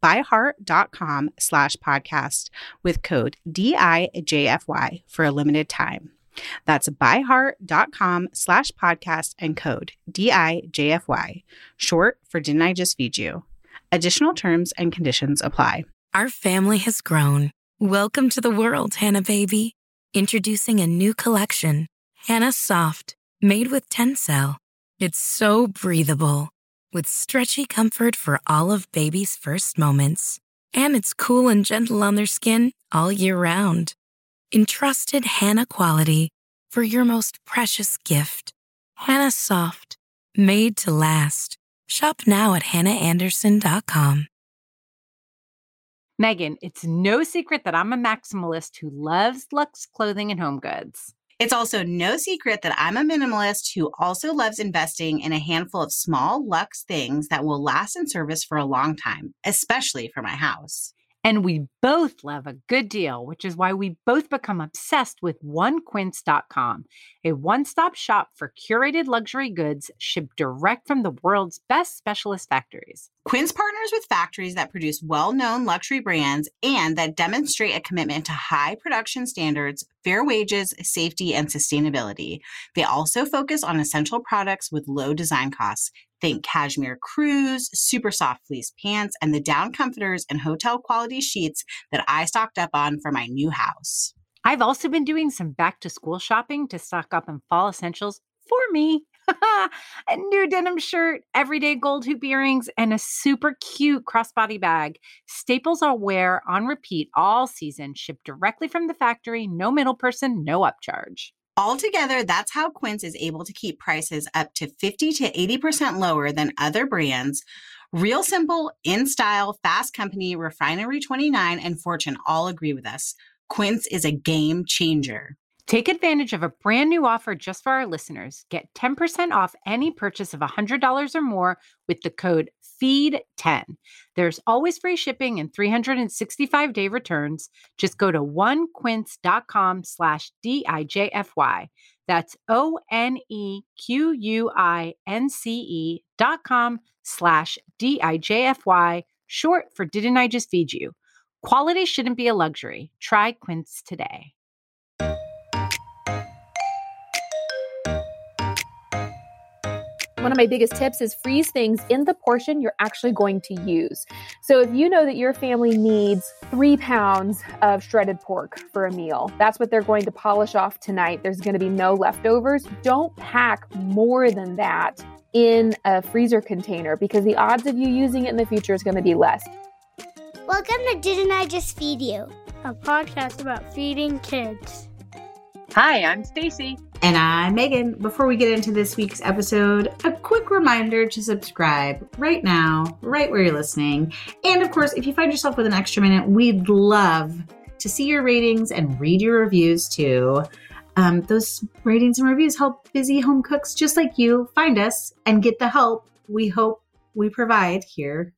byheart.com/podcast with code DIJFY for a limited time. That's byheart.com/podcast and code DIJFY, short for Didn't I Just Feed You? Additional terms and conditions apply. Our family has grown. Welcome to the world, Hanna baby. Introducing a new collection, Hanna Soft, made with Tencel. It's so breathable, with stretchy comfort for all of baby's first moments. And it's cool and gentle on their skin all year round. Entrusted Hanna quality for your most precious gift. Hanna Soft, made to last. Shop now at hannaandersson.com. Megan, it's no secret that I'm a maximalist who loves luxe clothing and home goods. It's also no secret that I'm a minimalist who also loves investing in a handful of small luxe things that will last in service for a long time, especially for my house. And we both love a good deal, which is why we both become obsessed with OneQuince.com, a one-stop shop for curated luxury goods shipped direct from the world's best specialist factories. Quince partners with factories that produce well-known luxury brands and that demonstrate a commitment to high production standards, fair wages, safety, and sustainability. They also focus on essential products with low design costs. Think cashmere crews, super soft fleece pants, and the down comforters and hotel quality sheets that I stocked up on for my new house. I've also been doing some back-to-school shopping to stock up on fall essentials for me. A new denim shirt, everyday gold hoop earrings, and a super cute crossbody bag. Staples I'll wear on repeat all season, shipped directly from the factory, no middle person, no upcharge. Altogether, that's how Quince is able to keep prices up to 50 to 80% lower than other brands. Real Simple, InStyle, Fast Company, Refinery29, and Fortune all agree with us. Quince is a game changer. Take advantage of a brand new offer just for our listeners. Get 10% off any purchase of $100 or more with the code FEED10. There's always free shipping and 365-day returns. Just go to onequince.com/DIJFY. That's onequince.com/DIJFY, short for Didn't I Just Feed You? Quality shouldn't be a luxury. Try Quince today. One of my biggest tips is freeze things in the portion you're actually going to use. So if you know that your family needs 3 pounds of shredded pork for a meal, that's what they're going to polish off tonight. There's going to be no leftovers. Don't pack more than that in a freezer container because the odds of you using it in the future is going to be less. Welcome to Didn't I Just Feed You? A podcast about feeding kids. Hi, I'm Stacy. And I'm Megan. Before we get into this week's episode, a quick reminder to subscribe right now, right where you're listening. And of course, if you find yourself with an extra minute, we'd love to see your ratings and read your reviews too. Those ratings and reviews help busy home cooks just like you find us and get the help we hope we provide here.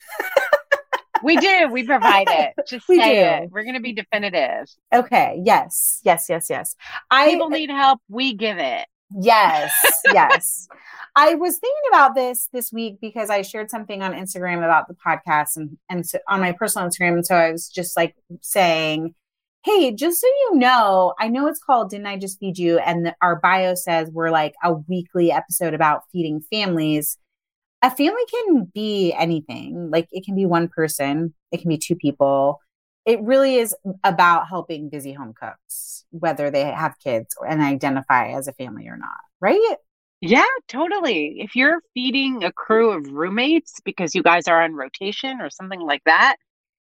We do. We provide it. Just we say do. It. We're going to be definitive. Okay. Yes. Yes, yes, yes. People need help. We give it. Yes. Yes. I was thinking about this week because I shared something on Instagram about the podcast and so on my personal Instagram. And so I was just like saying, hey, just so you know, I know it's called Didn't I Just Feed You? And our bio says we're like a weekly episode about feeding families. A family can be anything. Like it can be one person. It can be two people. It really is about helping busy home cooks, whether they have kids and identify as a family or not. Right? Yeah, totally. If you're feeding a crew of roommates because you guys are on rotation or something like that,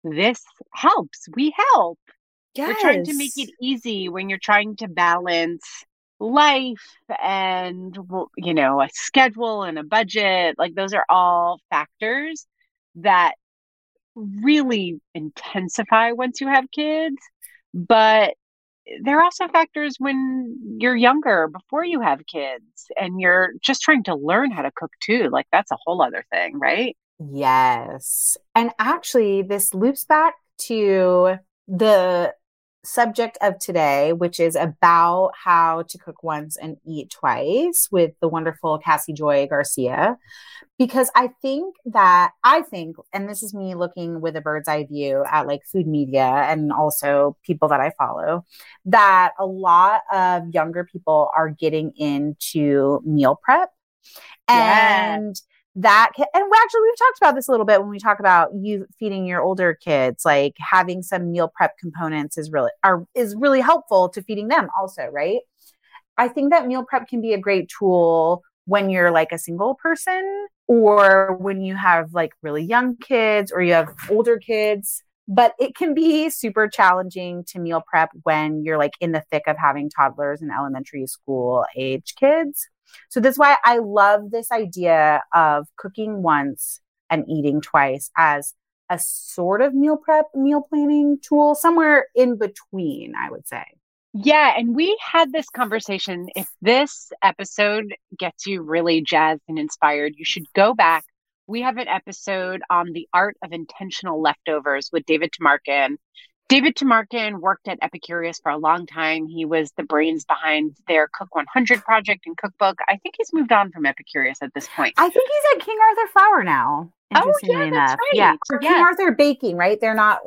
this helps. We help. Yes. We're trying to make it easy when you're trying to balance life and, you know, a schedule and a budget. Like, those are all factors that really intensify once you have kids. But there are also factors when you're younger, before you have kids, and you're just trying to learn how to cook too. Like, that's a whole other thing, right? Yes. And actually, this loops back to the subject of today, which is about how to cook once and eat twice with the wonderful Cassy Joy Garcia. Because I think, and this is me looking with a bird's eye view at like food media and also people that I follow, that a lot of younger people are getting into meal prep. And we've talked about this a little bit when we talk about you feeding your older kids, like having some meal prep components is really helpful to feeding them also, right? I think that meal prep can be a great tool when you're like a single person or when you have like really young kids or you have older kids, but it can be super challenging to meal prep when you're like in the thick of having toddlers and elementary school age kids. So that's why I love this idea of cooking once and eating twice as a sort of meal prep, meal planning tool, somewhere in between, I would say. Yeah. And we had this conversation. If this episode gets you really jazzed and inspired, you should go back. We have an episode on the art of intentional leftovers with David Tamarkin. David Tamarkin worked at Epicurious for a long time. He was the brains behind their Cook 100 project and cookbook. I think he's moved on from Epicurious at this point. I think he's at King Arthur Flour now. Oh, yeah, that's right. Yeah. Or King Arthur Baking, right? They're not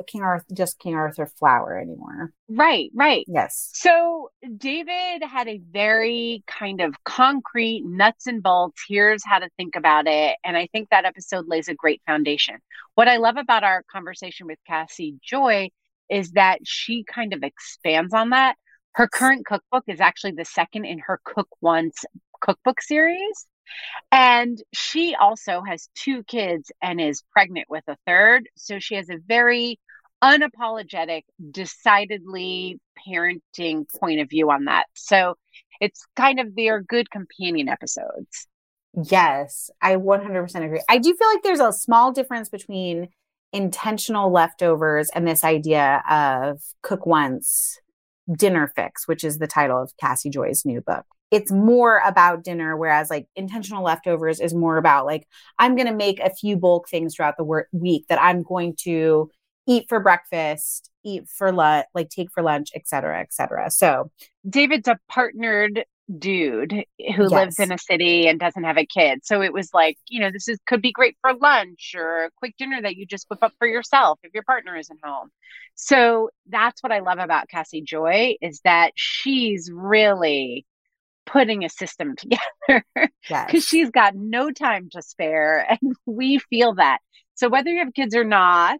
just King Arthur Flour anymore. Right, right. Yes. So David had a very kind of concrete nuts and bolts. Here's how to think about it. And I think that episode lays a great foundation. What I love about our conversation with Cassy Joy is that she kind of expands on that. Her current cookbook is actually the second in her Cook Once cookbook series. And she also has 2 kids and is pregnant with a 3rd. So she has a very unapologetic, decidedly parenting point of view on that. So it's kind of their good companion episodes. Yes, I 100% agree. I do feel like there's a small difference between intentional leftovers and this idea of Cook Once Dinner Fix, which is the title of Cassy Joy's new book. It's more about dinner, whereas like intentional leftovers is more about like, I'm going to make a few bulk things throughout the week that I'm going to eat for breakfast, eat for lunch, like take for lunch, et cetera, et cetera. So David's a partnered dude who lives in a city and doesn't have a kid. So it was like, you know, this could be great for lunch or a quick dinner that you just whip up for yourself if your partner isn't home. So that's what I love about Cassy Joy, is that she's really putting a system together because she's got no time to spare. And we feel that. So whether you have kids or not,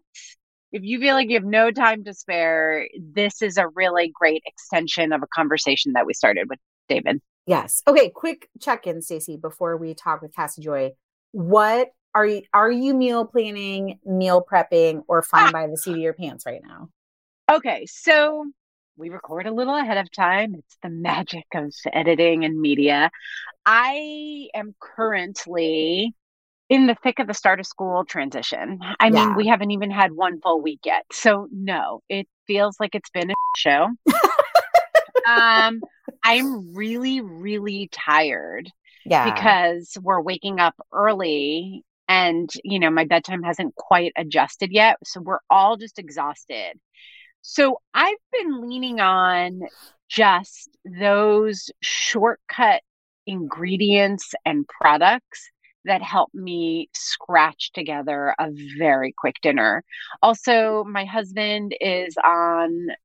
if you feel like you have no time to spare, this is a really great extension of a conversation that we started with David. Yes. Okay. Quick check-in, Stacy, before we talk with Cassy Joy. What are you meal planning, meal prepping, or flying by the seat of your pants right now? Okay. So we record a little ahead of time. It's the magic of editing and media. I am currently in the thick of the start of school transition. I mean, we haven't even had one full week yet. So no, it feels like it's been a show. I'm really, really tired because we're waking up early and, you know, my bedtime hasn't quite adjusted yet. So we're all just exhausted. So I've been leaning on just those shortcut ingredients and products that help me scratch together a very quick dinner. Also, my husband is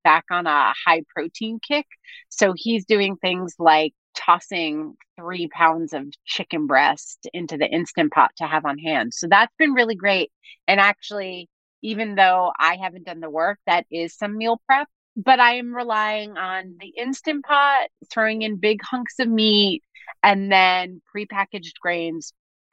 back on a high protein kick. So he's doing things like tossing 3 pounds of chicken breast into the Instant Pot to have on hand. So that's been really great. And actually, even though I haven't done the work, that is some meal prep. But I am relying on the Instant Pot, throwing in big hunks of meat, and then prepackaged grains,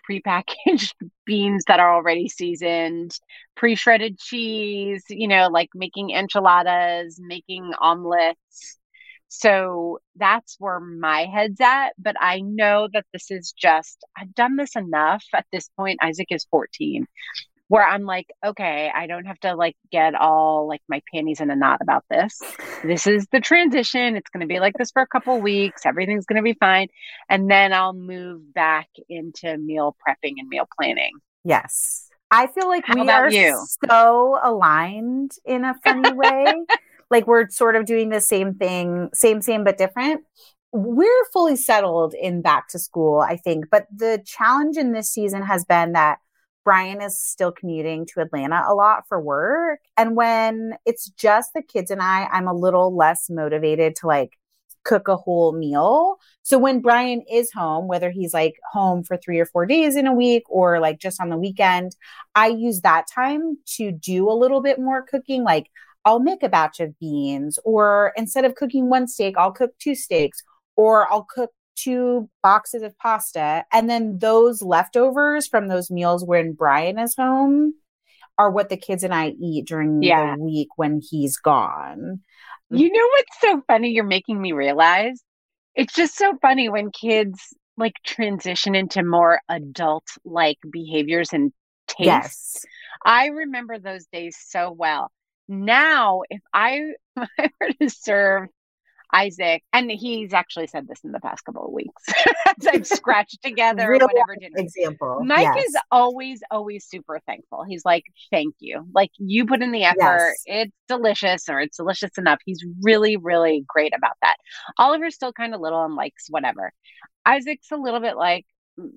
prepackaged beans that are already seasoned, pre-shredded cheese, you know, like making enchiladas, making omelets. So that's where my head's at. But I know that this is just, I've done this enough at this point. Isaac is 14. Where I'm like, okay, I don't have to like get all like my panties in a knot about this. This is the transition. It's going to be like this for a couple weeks. Everything's going to be fine. And then I'll move back into meal prepping and meal planning. Yes. I feel like we are so aligned in a funny way. Like we're sort of doing the same thing, same, but different. We're fully settled in back to school, I think. But the challenge in this season has been that Brian is still commuting to Atlanta a lot for work. And when it's just the kids and I, I'm a little less motivated to like cook a whole meal. So when Brian is home, whether he's like home for 3 or 4 days in a week or like just on the weekend, I use that time to do a little bit more cooking. Like I'll make a batch of beans, or instead of cooking one steak, I'll cook 2 steaks, or I'll cook 2 boxes of pasta. And then those leftovers from those meals when Brian is home are what the kids and I eat during the week when he's gone. You know what's so funny? You're making me realize. It's just so funny when kids like transition into more adult-like behaviors and tastes. Yes. I remember those days so well. Now, if I were to serve Isaac, and he's actually said this in the past couple of weeks as I've scratched together or whatever dinner. Example. Mike is always super thankful. He's like, thank you. Like you put in the effort. It's delicious, or it's delicious enough. He's really, really great about that. Oliver's still kind of little and likes whatever. Isaac's a little bit like,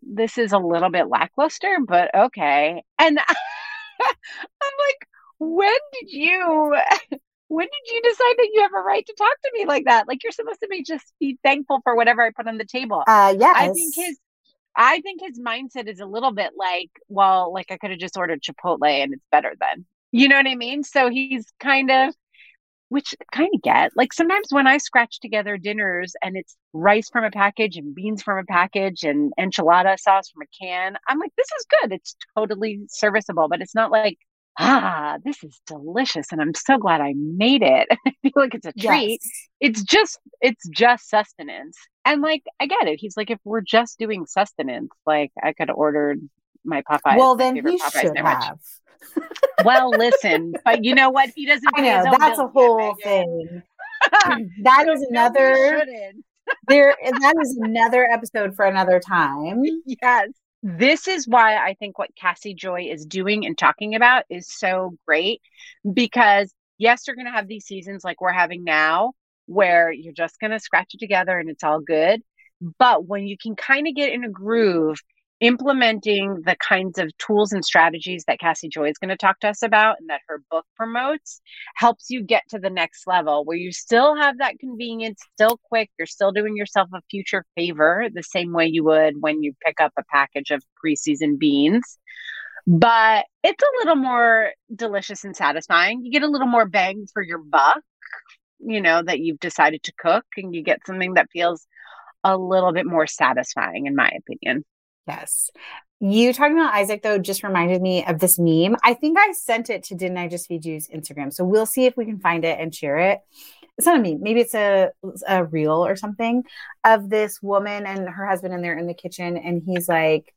this is a little bit lackluster, but okay. And I'm like, when did you decide that you have a right to talk to me like that? Like you're supposed to be just be thankful for whatever I put on the table. Yes. I think his mindset is a little bit like, well, like I could have just ordered Chipotle and it's better then. You know what I mean? So he's kind of, which I kind of get. Like sometimes when I scratch together dinners and it's rice from a package and beans from a package and enchilada sauce from a can, I'm like, this is good. It's totally serviceable, but it's not like, this is delicious. And I'm so glad I made it. I feel like it's a treat. Yes. It's just sustenance. And like, I get it. He's like, if we're just doing sustenance, like I could order my Popeyes. Well, then he should have. Well, listen, but you know what? He doesn't. I know that's a whole thing. That is another, that is another episode for another time. Yes. This is why I think what Cassy Joy is doing and talking about is so great, because yes, you're going to have these seasons like we're having now where you're just going to scratch it together and it's all good. But when you can kind of get in a groove, implementing the kinds of tools and strategies that Cassy Joy is going to talk to us about and that her book promotes, helps you get to the next level where you still have that convenience, still quick. You're still doing yourself a future favor the same way you would when you pick up a package of pre-seasoned beans. But it's a little more delicious and satisfying. You get a little more bang for your buck, you know, that you've decided to cook, and you get something that feels a little bit more satisfying, in my opinion. Yes. You talking about Isaac, though, just reminded me of this meme. I think I sent it to Didn't I Just Feed You's Instagram. So we'll see if we can find it and share it. It's not a meme. Maybe it's a reel or something of this woman and her husband, and they're in the kitchen. And he's like,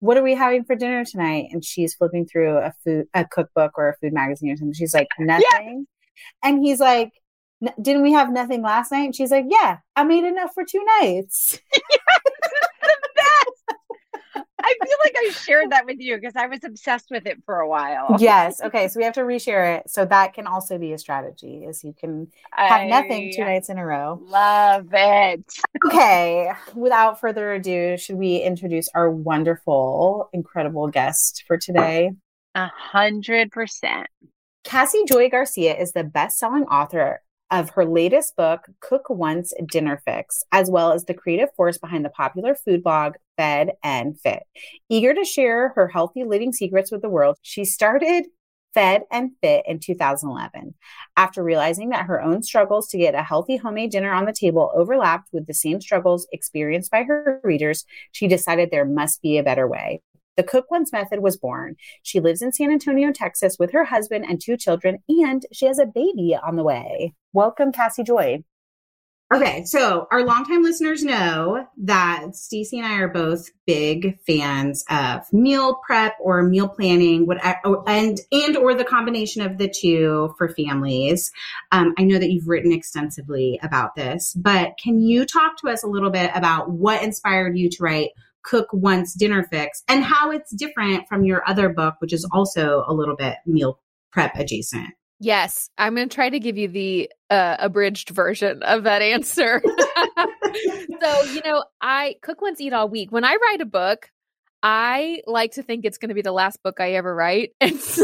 what are we having for dinner tonight? And she's flipping through a cookbook or a food magazine or something. She's like, nothing. Yeah. And he's like, didn't we have nothing last night? And she's like, yeah, I made enough for 2 nights. I feel like I shared that with you because I was obsessed with it for a while. Yes. Okay. So we have to reshare it. So that can also be a strategy, is you can have nothing 2 nights in a row. Love it. Okay. Without further ado, should we introduce our wonderful, incredible guest for today? 100%. Cassy Joy Garcia is the best-selling author of her latest book, Cook Once, Dinner Fix, as well as the creative force behind the popular food blog, Fed and Fit. Eager to share her healthy living secrets with the world, she started Fed and Fit in 2011. After realizing that her own struggles to get a healthy homemade dinner on the table overlapped with the same struggles experienced by her readers, she decided there must be a better way. The Cook Once method was born. She lives in San Antonio, Texas with her husband and 2 children, and she has a baby on the way. Welcome, Cassy Joy. Okay, so our longtime listeners know that Stacy and I are both big fans of meal prep or meal planning, and or the combination of the two for families. I know that you've written extensively about this, but can you talk to us a little bit about what inspired you to write Cook Once Dinner Fix and how it's different from your other book, which is also a little bit meal prep adjacent? Yes, I'm going to try to give you the abridged version of that answer. So, I Cook Once, Eat All Week. When I write a book, I like to think it's going to be the last book I ever write. And so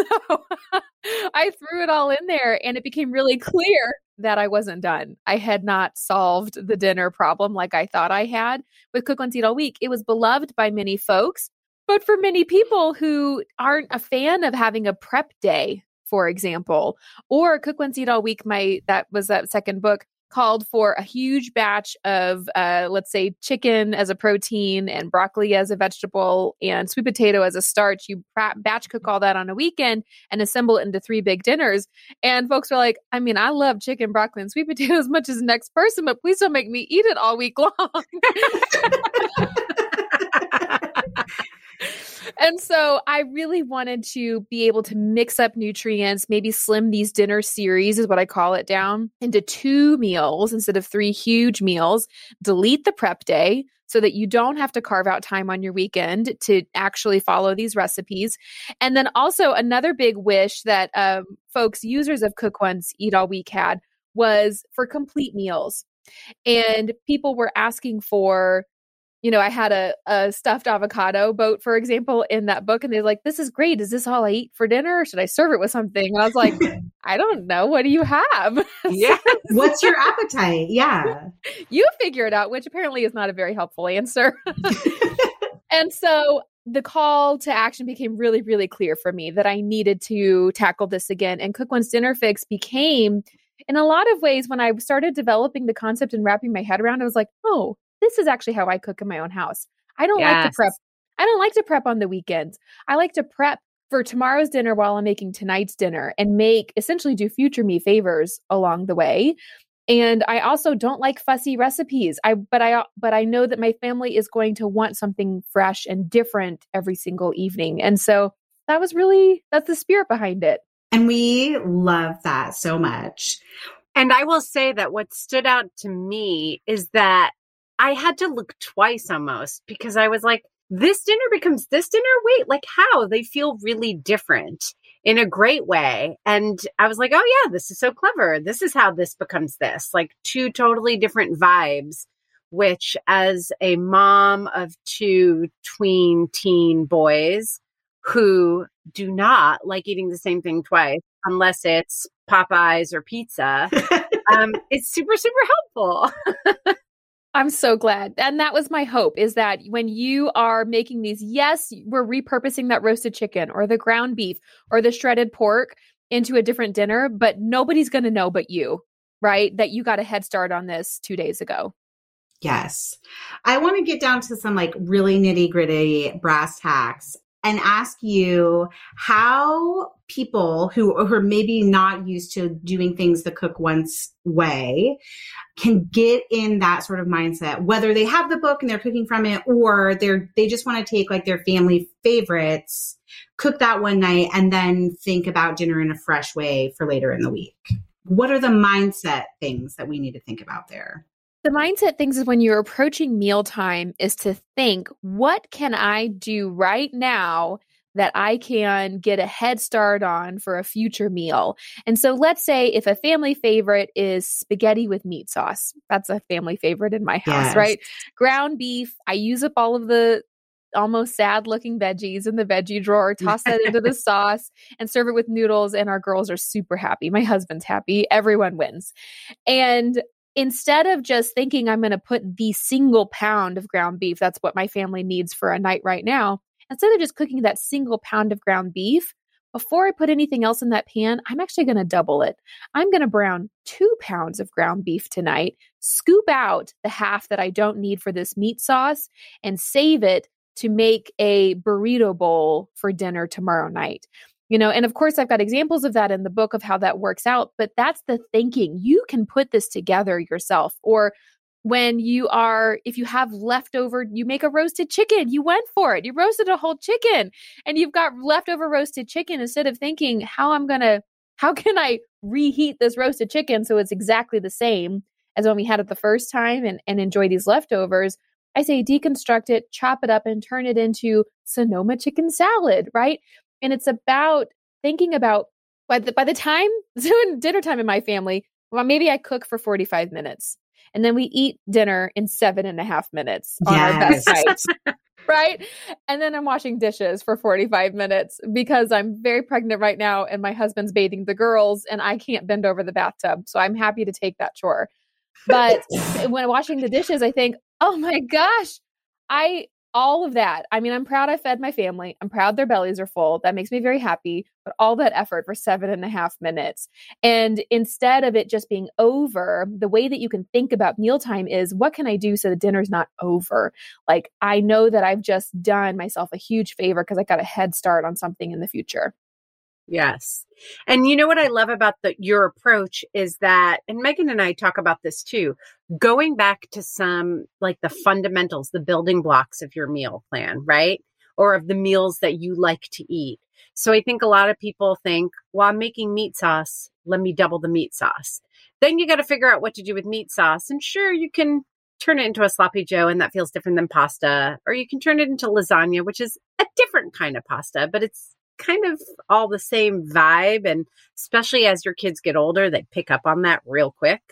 I threw it all in there, and it became really clear that I wasn't done. I had not solved the dinner problem like I thought I had with Cook Once, Eat All Week. It was beloved by many folks, but for many people who aren't a fan of having a prep day, for example, or Cook Once, Eat All Week, that second book, called for a huge batch of, let's say, chicken as a protein and broccoli as a vegetable and sweet potato as a starch. You batch cook all that on a weekend and assemble it into 3 big dinners. And folks were like, I mean, I love chicken, broccoli, and sweet potato as much as the next person, but please don't make me eat it all week long. And so I really wanted to be able to mix up nutrients, maybe slim these dinner series is what I call it down into 2 meals instead of 3 huge meals, delete the prep day so that you don't have to carve out time on your weekend to actually follow these recipes. And then also another big wish that folks, users of Cook Once, Eat All Week had was for complete meals. And people were asking for, I had a stuffed avocado boat, for example, in that book. And they're like, this is great. Is this all I eat for dinner? Or should I serve it with something? And I was like, I don't know. What do you have? Yeah. What's your appetite? Yeah. You figure it out, which apparently is not a very helpful answer. And so the call to action became really, really clear for me that I needed to tackle this again. And Cook Once Dinner Fix became, in a lot of ways, when I started developing the concept and wrapping my head around, I was like, oh, this is actually how I cook in my own house. I don't like to prep. I don't like to prep on the weekends. I like to prep for tomorrow's dinner while I'm making tonight's dinner and essentially do future me favors along the way. And I also don't like fussy recipes. But I know that my family is going to want something fresh and different every single evening. And so that's the spirit behind it. And we love that so much. And I will say that what stood out to me is that I had to look twice almost because I was like, this dinner becomes this dinner? Wait, like how? They feel really different in a great way. And I was like, oh yeah, this is so clever. This is how this becomes this. Like 2 totally different vibes, which as a mom of 2 tween teen boys who do not like eating the same thing twice, unless it's Popeyes or pizza, it's super, super helpful. I'm so glad. And that was my hope, is that when you are making these, yes, we're repurposing that roasted chicken or the ground beef or the shredded pork into a different dinner, but nobody's going to know but you, right? That you got a head start on this 2 days ago. Yes. I want to get down to some like really nitty gritty brass tacks and ask you how people who are maybe not used to doing things the Cook Once way can get in that sort of mindset, whether they have the book and they're cooking from it, or they just want to take like their family favorites, cook that one night, and then think about dinner in a fresh way for later in the week. What are the mindset things that we need to think about there? The mindset things is when you're approaching mealtime is to think, what can I do right now that I can get a head start on for a future meal? And so let's say if a family favorite is spaghetti with meat sauce, that's a family favorite in my house, right? Ground beef, I use up all of the almost sad looking veggies in the veggie drawer, toss that into the sauce and serve it with noodles. And our girls are super happy. My husband's happy. Everyone wins. And instead of just thinking I'm going to put the single pound of ground beef, that's what my family needs for a night right now, instead of just cooking that single pound of ground beef, Before I put anything else in that pan, I'm actually going to double it. I'm going to brown 2 pounds of ground beef tonight, scoop out the half that I don't need for this meat sauce, and save it to make a burrito bowl for dinner tomorrow night. You know, and of course, I've got examples of that in the book of how that works out, but that's the thinking. You can put this together yourself. Or when you are, if you have leftover, you make a roasted chicken, you went for it, you roasted a whole chicken and you've got leftover roasted chicken, instead of thinking how can I reheat this roasted chicken so it's exactly the same as when we had it the first time and enjoy these leftovers. I say deconstruct it, chop it up and turn it into Sonoma chicken salad, right? And it's about thinking about by the time, so in dinner time in my family, well, maybe I cook for 45 minutes and then we eat dinner in 7.5 minutes on our best night, right? And then I'm washing dishes for 45 minutes because I'm very pregnant right now and my husband's bathing the girls and I can't bend over the bathtub. So I'm happy to take that chore. But when washing the dishes, I think, oh my gosh, all of that. I mean, I'm proud I fed my family. I'm proud their bellies are full. That makes me very happy. But all that effort for 7.5 minutes. And instead of it just being over, the way that you can think about mealtime is, what can I do so the dinner's not over? Like, I know that I've just done myself a huge favor because I got a head start on something in the future. Yes. And you know what I love about your approach is that, and Megan and I talk about this too, going back to some, like the fundamentals, the building blocks of your meal plan, right? Or of the meals that you like to eat. So I think a lot of people think, well, I'm making meat sauce, let me double the meat sauce. Then you got to figure out what to do with meat sauce. And sure, you can turn it into a sloppy Joe, and that feels different than pasta. Or you can turn it into lasagna, which is a different kind of pasta, but it's kind of all the same vibe. And especially as your kids get older, they pick up on that real quick.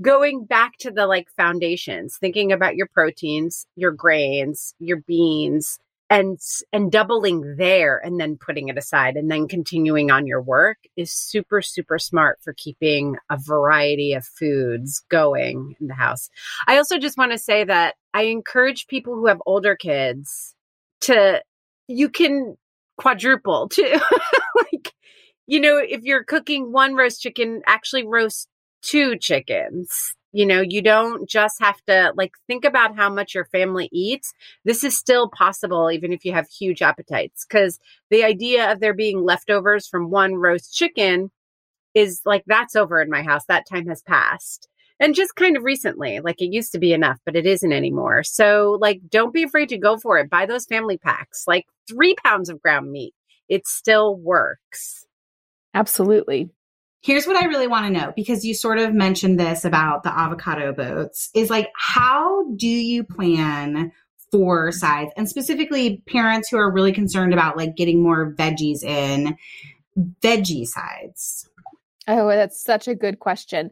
Going back to the like foundations, thinking about your proteins, your grains, your beans, and doubling there and then putting it aside and then continuing on your work is super, super smart for keeping a variety of foods going in the house. I also just want to say that I encourage people who have older kids to, you can quadruple too. Like, you know, if you're cooking one roast chicken, actually roast 2 chickens. You know, you don't just have to like think about how much your family eats. This is still possible, even if you have huge appetites, because the idea of there being leftovers from one roast chicken is like, that's over in my house. That time has passed. And just kind of recently, like it used to be enough, but it isn't anymore. So like, don't be afraid to go for it. Buy those family packs, like 3 pounds of ground meat. It still works. Absolutely. Here's what I really want to know, because you sort of mentioned this about the avocado boats, is like, how do you plan for sides? And specifically parents who are really concerned about like getting more veggies in, veggie sides. Oh, that's such a good question.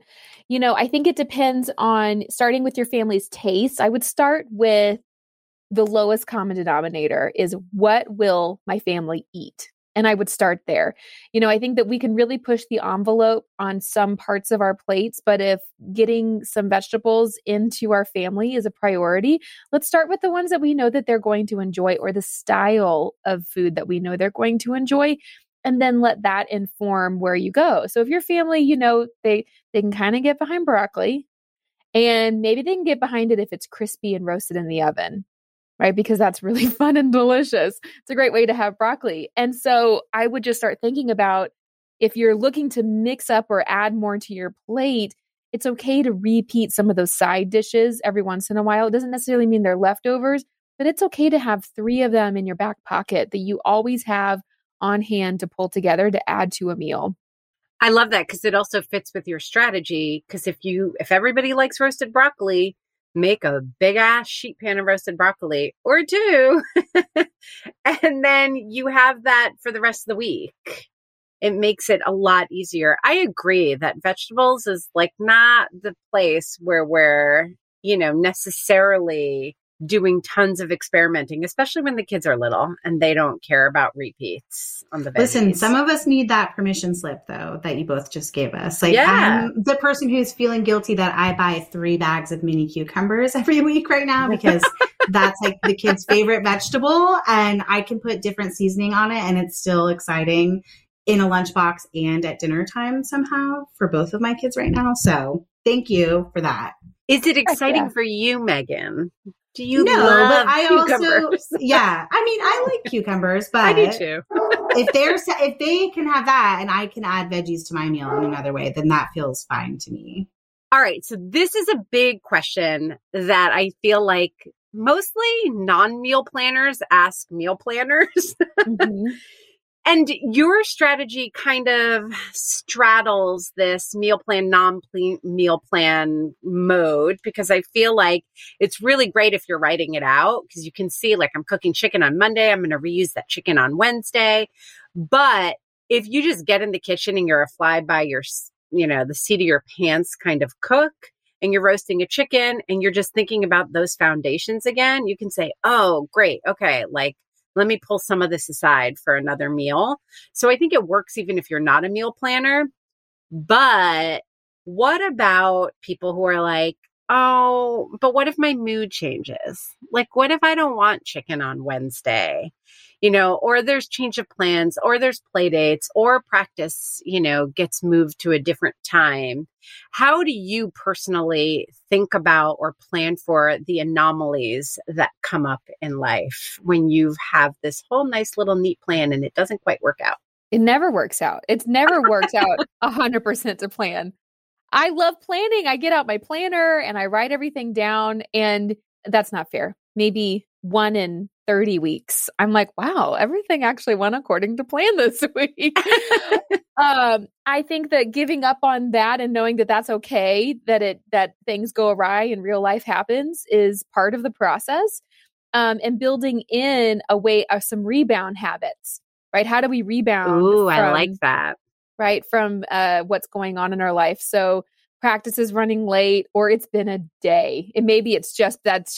You know, I think it depends on starting with your family's tastes. I would start with the lowest common denominator is, what will my family eat? And I would start there. You know, I think that we can really push the envelope on some parts of our plates, but if getting some vegetables into our family is a priority, let's start with the ones that we know that they're going to enjoy, or the style of food that we know they're going to enjoy. And then let that inform where you go. So if your family, you know, they can kind of get behind broccoli, and maybe they can get behind it if it's crispy and roasted in the oven, right? Because that's really fun and delicious. It's a great way to have broccoli. And so I would just start thinking about, if you're looking to mix up or add more to your plate, it's okay to repeat some of those side dishes every once in a while. It doesn't necessarily mean they're leftovers, but it's okay to have 3 of them in your back pocket that you always have on hand to pull together to add to a meal. I love that, because it also fits with your strategy. Because if everybody likes roasted broccoli, make a big ass sheet pan of roasted broccoli or 2, and then you have that for the rest of the week. It makes it a lot easier. I agree that vegetables is like not the place where we're, you know, necessarily doing tons of experimenting, especially when the kids are little and they don't care about repeats on the veggies. Listen, some of us need that permission slip though, that you both just gave us. Like, yeah. I'm the person who's feeling guilty that I buy 3 bags of mini cucumbers every week right now, because that's like the kids' favorite vegetable, and I can put different seasoning on it, and it's still exciting in a lunchbox and at dinner time somehow for both of my kids right now. So thank you for that. Is it exciting for you, Megan? Do you love cucumbers? I mean, I like cucumbers, but I do too. If they can have that and I can add veggies to my meal in another way, then that feels fine to me. All right. So this is a big question that I feel like mostly non-meal planners ask meal planners. Mm-hmm. And your strategy kind of straddles this meal plan, non-meal plan mode, because I feel like it's really great if you're writing it out, because you can see, like, I'm cooking chicken on Monday, I'm going to reuse that chicken on Wednesday. But if you just get in the kitchen and you're a fly by your, you know, the seat of your pants kind of cook, and you're roasting a chicken and you're just thinking about those foundations again, you can say, oh, great. Okay. Like, let me pull some of this aside for another meal. So I think it works even if you're not a meal planner. But what about people who are like, oh, but what if my mood changes? Like, what if I don't want chicken on Wednesday? You know, or there's change of plans, or there's play dates, or practice, you know, gets moved to a different time. How do you personally think about or plan for the anomalies that come up in life when you have this whole nice little neat plan and it doesn't quite work out? It never works out. It's never worked out 100% to plan. I love planning. I get out my planner and I write everything down, and that's not fair. Maybe 1 in 30 weeks, I'm like, wow, everything actually went according to plan this week. I think that giving up on that and knowing that that's okay, that things go awry and real life happens, is part of the process. And building in a way of some rebound habits, right? How do we rebound? Ooh, I like that. Right, from what's going on in our life. So practice is running late, or it's been a day. And maybe it's just that's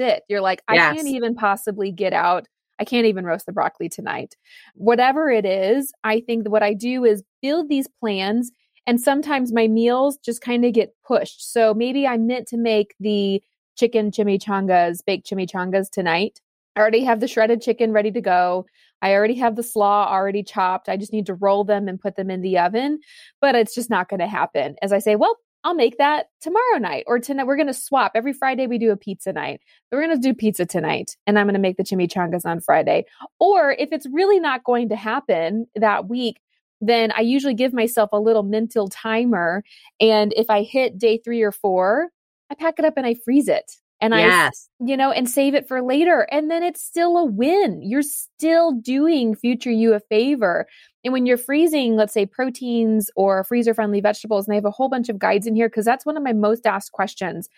it. You're like, I can't even possibly get out. I can't even roast the broccoli tonight. Whatever it is, I think that what I do is build these plans. And sometimes my meals just kind of get pushed. So maybe I meant to make the baked chimichangas tonight. I already have the shredded chicken ready to go. I already have the slaw already chopped. I just need to roll them and put them in the oven, but it's just not going to happen. As I say, well, I'll make that tomorrow night, or tonight. We're going to swap. Every Friday we do a pizza night. We're going to do pizza tonight, and I'm going to make the chimichangas on Friday. Or if it's really not going to happen that week, then I usually give myself a little mental timer. And if I hit day 3 or 4, I pack it up and I freeze it. And and save it for later. And then it's still a win. You're still doing future you a favor. And when you're freezing, let's say, proteins or freezer-friendly vegetables, and I have a whole bunch of guides in here, because that's one of my most asked questions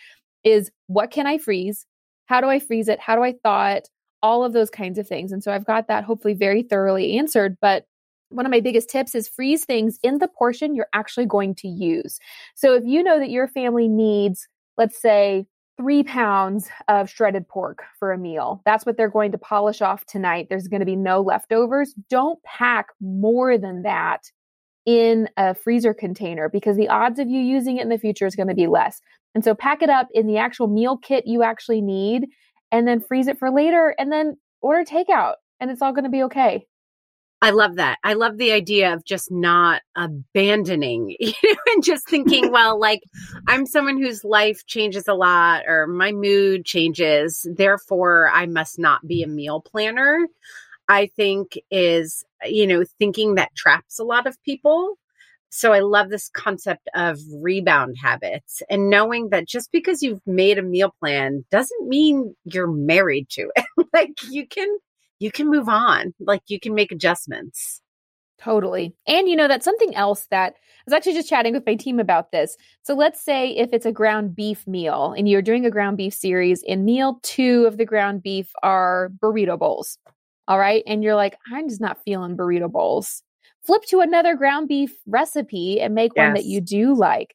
is, what can I freeze? How do I freeze it? How do I thaw it? All of those kinds of things. And so I've got that hopefully very thoroughly answered. But one of my biggest tips is freeze things in the portion you're actually going to use. So if you know that your family needs, let's say, 3 pounds of shredded pork for a meal. That's what they're going to polish off tonight. There's going to be no leftovers. Don't pack more than that in a freezer container, because the odds of you using it in the future is going to be less. And so pack it up in the actual meal kit you actually need, and then freeze it for later, and then order takeout, and it's all going to be okay. I love that. I love the idea of just not abandoning, you know, and just thinking, well, like, I'm someone whose life changes a lot, or my mood changes, therefore I must not be a meal planner. I think is, you know, thinking that traps a lot of people. So I love this concept of rebound habits, and knowing that just because you've made a meal plan doesn't mean you're married to it. Like, you can move on. Like, you can make adjustments. Totally. And you know, that's something else that I was actually just chatting with my team about this. So let's say if it's a ground beef meal and you're doing a ground beef series, and meal 2 of the ground beef are burrito bowls. All right. And you're like, I'm just not feeling burrito bowls. Flip to another ground beef recipe and make one that you do like,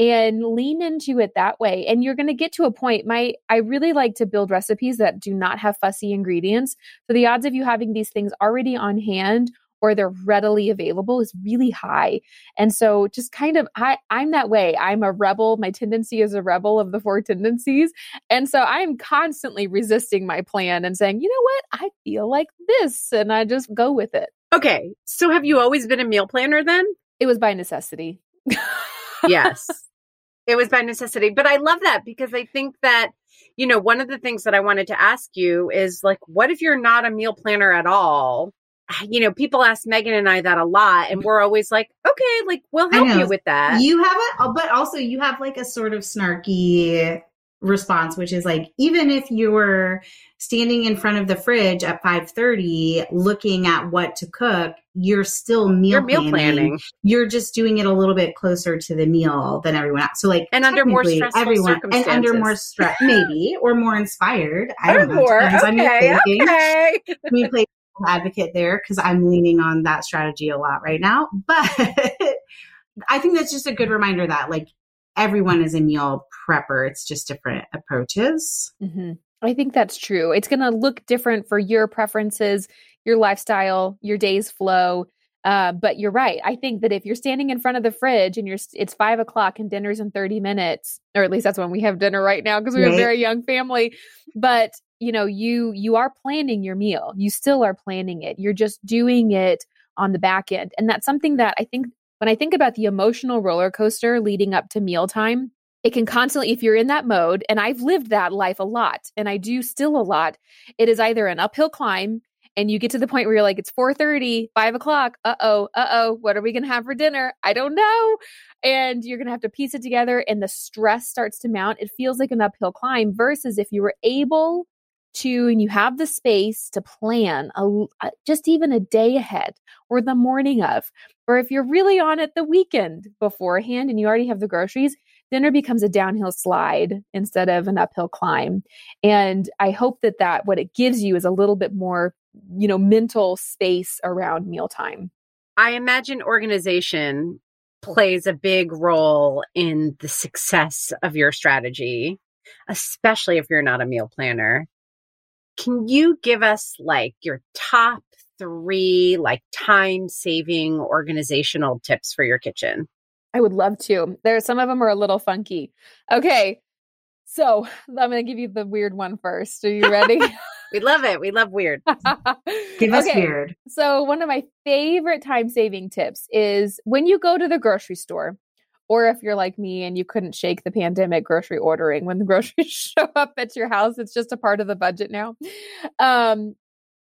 and lean into it that way. And you're going to get to a point. I really like to build recipes that do not have fussy ingredients. So the odds of you having these things already on hand, or they're readily available is really high. And so just kind of, I'm that way. I'm a rebel. My tendency is a rebel of the four tendencies. And so I'm constantly resisting my plan and saying, you know what? I feel like this. And I just go with it. Okay. So have you always been a meal planner then? It was by necessity. Yes. It was by necessity. But I love that because I think that, you know, one of the things that I wanted to ask you is like, what if you're not a meal planner at all? You know, people ask Megan and I that a lot, and we're always like, okay, like we'll help you with that. You have it, but also you have like a sort of snarky response, which is like, even if you were standing in front of the fridge at 5:30 looking at what to cook, you're still meal planning. You're just doing it a little bit closer to the meal than everyone else. So like, and under more stressful circumstances. And under more stress, maybe, or more inspired. I don't know. Okay. Let me play advocate there because I'm leaning on that strategy a lot right now. But I think that's just a good reminder that like, everyone is a meal prepper. It's just different approaches. Mm-hmm. I think that's true. It's going to look different for your preferences, your lifestyle, your day's flow. But you're right. I think that if you're standing in front of the fridge and it's 5 o'clock and dinner's in 30 minutes, or at least that's when we have dinner right now because we have a very young family. But you know, you are planning your meal. You still are planning it. You're just doing it on the back end, and that's something that I think. When I think about the emotional roller coaster leading up to mealtime, it can constantly, if you're in that mode, and I've lived that life a lot, and I do still a lot, it is either an uphill climb and you get to the point where you're like, it's 4:30, 5 o'clock. Uh-oh. What are we going to have for dinner? I don't know. And you're going to have to piece it together and the stress starts to mount. It feels like an uphill climb versus if you were able to, and you have the space to plan just even a day ahead or the morning of, or if you're really on it the weekend beforehand and you already have the groceries, dinner becomes a downhill slide instead of an uphill climb. And I hope that what it gives you is a little bit more, you know, mental space around mealtime. I imagine organization plays a big role in the success of your strategy, especially if you're not a meal planner. Can you give us like your top 3 like time-saving organizational tips for your kitchen? I would love to. Some of them are a little funky. Okay. So I'm going to give you the weird one first. Are you ready? We love it. We love weird. Give us weird. So one of my favorite time-saving tips is when you go to the grocery store, or if you're like me and you couldn't shake the pandemic grocery ordering, when the groceries show up at your house, it's just a part of the budget now.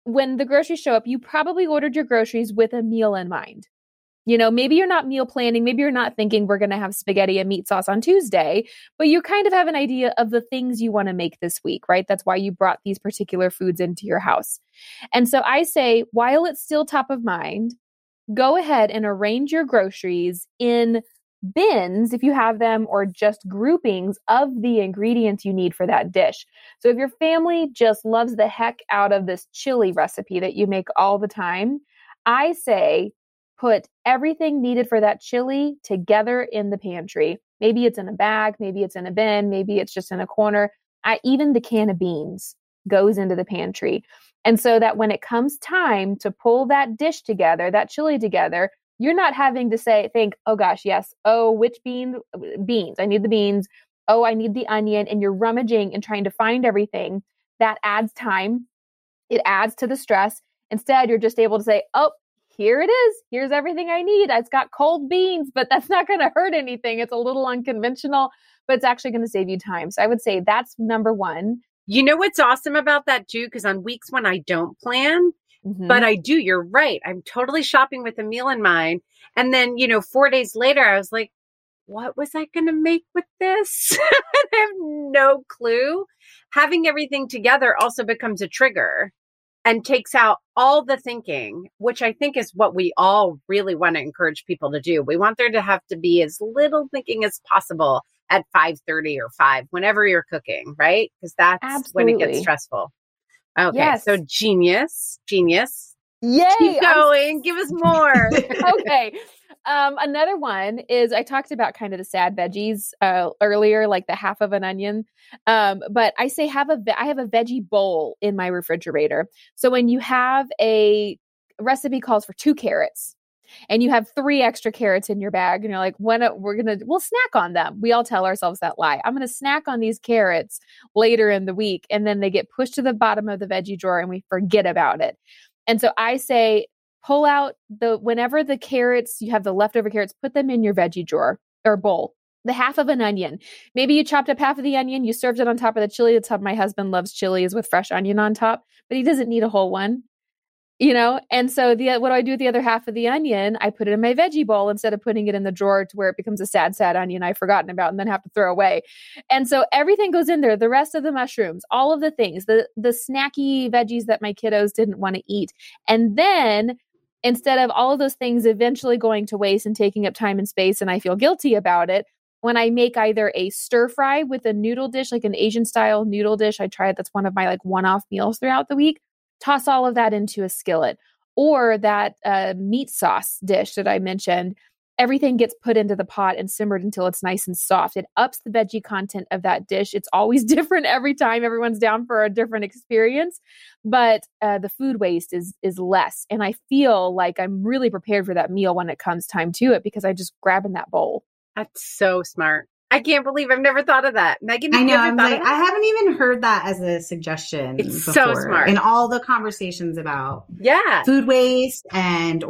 When the groceries show up, you probably ordered your groceries with a meal in mind. You know, maybe you're not meal planning. Maybe you're not thinking we're going to have spaghetti and meat sauce on Tuesday, but you kind of have an idea of the things you want to make this week, right? That's why you brought these particular foods into your house. And so I say, while it's still top of mind, go ahead and arrange your groceries in bins, if you have them, or just groupings of the ingredients you need for that dish. So if your family just loves the heck out of this chili recipe that you make all the time, I say put everything needed for that chili together in the pantry. Maybe it's in a bag, maybe it's in a bin, maybe it's just in a corner. Even the can of beans goes into the pantry. And so that when it comes time to pull that dish together, that chili together, you're not having to think, oh gosh, yes. Oh, which beans? I need the beans. Oh, I need the onion. And you're rummaging and trying to find everything. That adds time. It adds to the stress. Instead, you're just able to say, oh, here it is. Here's everything I need. I've got cold beans, but that's not going to hurt anything. It's a little unconventional, but it's actually going to save you time. So I would say that's number 1. You know what's awesome about that too? Because on weeks when I don't plan, mm-hmm. But I do, you're right. I'm totally shopping with a meal in mind. And then, you know, 4 days later, I was like, what was I going to make with this? I have no clue. Having everything together also becomes a trigger and takes out all the thinking, which I think is what we all really want to encourage people to do. We want there to have to be as little thinking as possible at 5:30 or 5, whenever you're cooking, right? Because that's Absolutely. When it gets stressful. Okay, yes. So genius. Yay! Keep going. Give us more. Okay. Another one is I talked about kind of the sad veggies earlier, like the half of an onion. But I say I have a veggie bowl in my refrigerator. So when you have a recipe calls for 2 carrots and you have 3 extra carrots in your bag and you're like, we'll snack on them. We all tell ourselves that lie. I'm going to snack on these carrots later in the week. And then they get pushed to the bottom of the veggie drawer and we forget about it. And so I say, pull out whenever the carrots, you have the leftover carrots, put them in your veggie drawer or bowl. The half of an onion. Maybe you chopped up half of the onion. You served it on top of the chili. That's how my husband loves chilies, with fresh onion on top, but he doesn't need a whole one, you know? And so what do I do with the other half of the onion? I put it in my veggie bowl instead of putting it in the drawer to where it becomes a sad, sad onion I've forgotten about and then have to throw away. And so everything goes in there. The rest of the mushrooms, all of the things, the snacky veggies that my kiddos didn't want to eat. And then instead of all of those things eventually going to waste and taking up time and space, and I feel guilty about it, when I make either a stir fry with a noodle dish, like an Asian style noodle dish, I try it. That's one of my like one-off meals throughout the week. Toss all of that into a skillet, or that meat sauce dish that I mentioned. Everything gets put into the pot and simmered until it's nice and soft. It ups the veggie content of that dish. It's always different every time. Everyone's down for a different experience, but the food waste is less. And I feel like I'm really prepared for that meal when it comes time to it, because I just grab in that bowl. That's so smart. I can't believe I've never thought of that. Megan, I know. I'm like, I haven't even heard that as a suggestion. It's before. So smart. In all the conversations about food waste and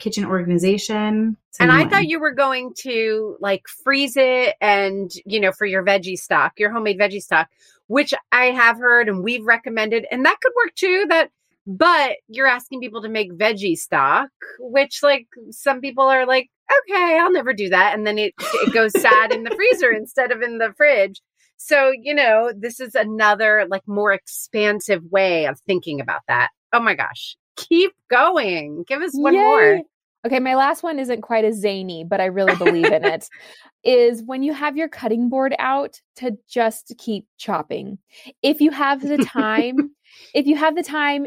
kitchen organization. And I thought you were going to like freeze it and, you know, for your veggie stock, your homemade veggie stock, which I have heard and we've recommended. And that could work too. But you're asking people to make veggie stock, which like some people are like, okay, I'll never do that. And then it goes sad in the freezer instead of in the fridge. So, you know, this is another like more expansive way of thinking about that. Oh my gosh. Keep going. Give us one more. Okay. My last one isn't quite as zany, but I really believe in it, is when you have your cutting board out, to just keep chopping. If you have the time,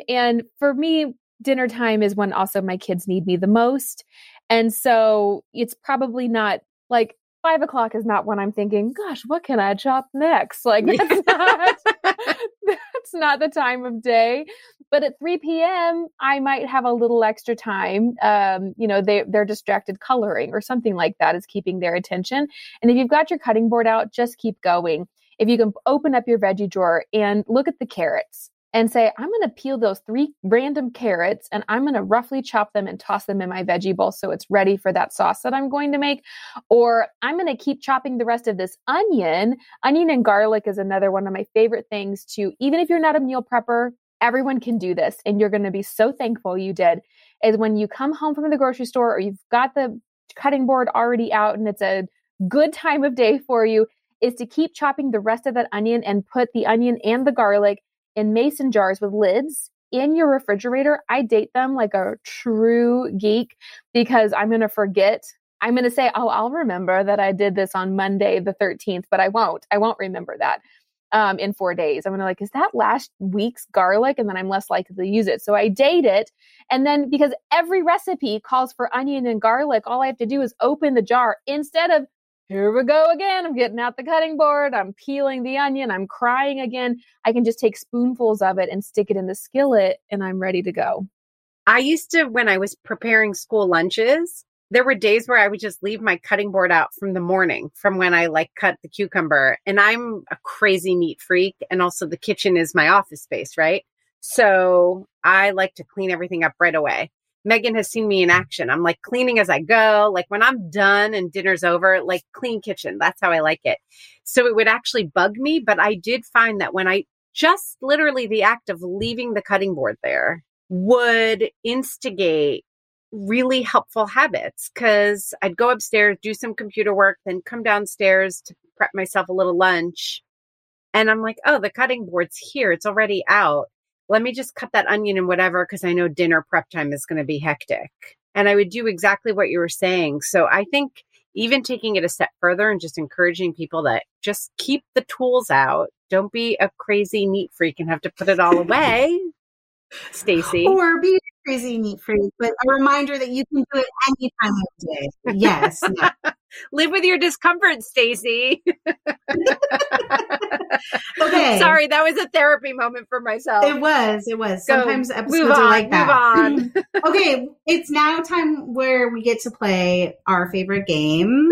and for me, dinner time is when also my kids need me the most. And so it's probably not like 5 o'clock is not when I'm thinking, gosh, what can I chop next? Like that's not, that's not the time of day. But at 3 p.m., I might have a little extra time. You know, they're distracted coloring or something like that is keeping their attention. And if you've got your cutting board out, just keep going. If you can open up your veggie drawer and look at the carrots. And say, I'm going to peel those 3 random carrots and I'm going to roughly chop them and toss them in my veggie bowl so it's ready for that sauce that I'm going to make. Or I'm going to keep chopping the rest of this onion. Onion and garlic is another one of my favorite things to, even if you're not a meal prepper, everyone can do this. And you're going to be so thankful you did, is when you come home from the grocery store or you've got the cutting board already out and it's a good time of day for you, is to keep chopping the rest of that onion and put the onion and the garlic in mason jars with lids in your refrigerator. I date them like a true geek, because I'm going to forget. I'm going to say, oh, I'll remember that I did this on Monday the 13th, but I won't remember that in 4 days. I'm going to like, is that last week's garlic? And then I'm less likely to use it. So I date it. And then because every recipe calls for onion and garlic, all I have to do is open the jar instead of, here we go again. I'm getting out the cutting board. I'm peeling the onion. I'm crying again. I can just take spoonfuls of it and stick it in the skillet and I'm ready to go. I used to, when I was preparing school lunches, there were days where I would just leave my cutting board out from the morning, from when I like cut the cucumber. And I'm a crazy neat freak. And also the kitchen is my office space, right? So I like to clean everything up right away. Megan has seen me in action. I'm like cleaning as I go. Like when I'm done and dinner's over, like clean kitchen. That's how I like it. So it would actually bug me. But I did find that when I just literally the act of leaving the cutting board there would instigate really helpful habits, because I'd go upstairs, do some computer work, then come downstairs to prep myself a little lunch. And I'm like, oh, the cutting board's here. It's already out. Let me just cut that onion and whatever, because I know dinner prep time is going to be hectic. And I would do exactly what you were saying. So I think even taking it a step further and just encouraging people that just keep the tools out. Don't be a crazy neat freak and have to put it all away, Stacy. Or be a crazy neat freak, but a reminder that you can do it any time of day. Yes. No. Live with your discomfort, Stacy. Okay. Sorry, that was a therapy moment for myself. It was. Go. Sometimes episodes are like that. Move on. Okay, it's now time where we get to play our favorite game,